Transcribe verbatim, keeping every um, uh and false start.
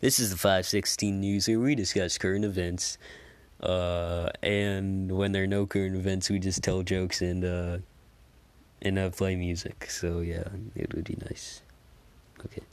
This is the five sixteen News, where we discuss current events. Uh, and when there are no current events, we just tell jokes and uh, and uh, play music. So yeah, it would be nice. Okay.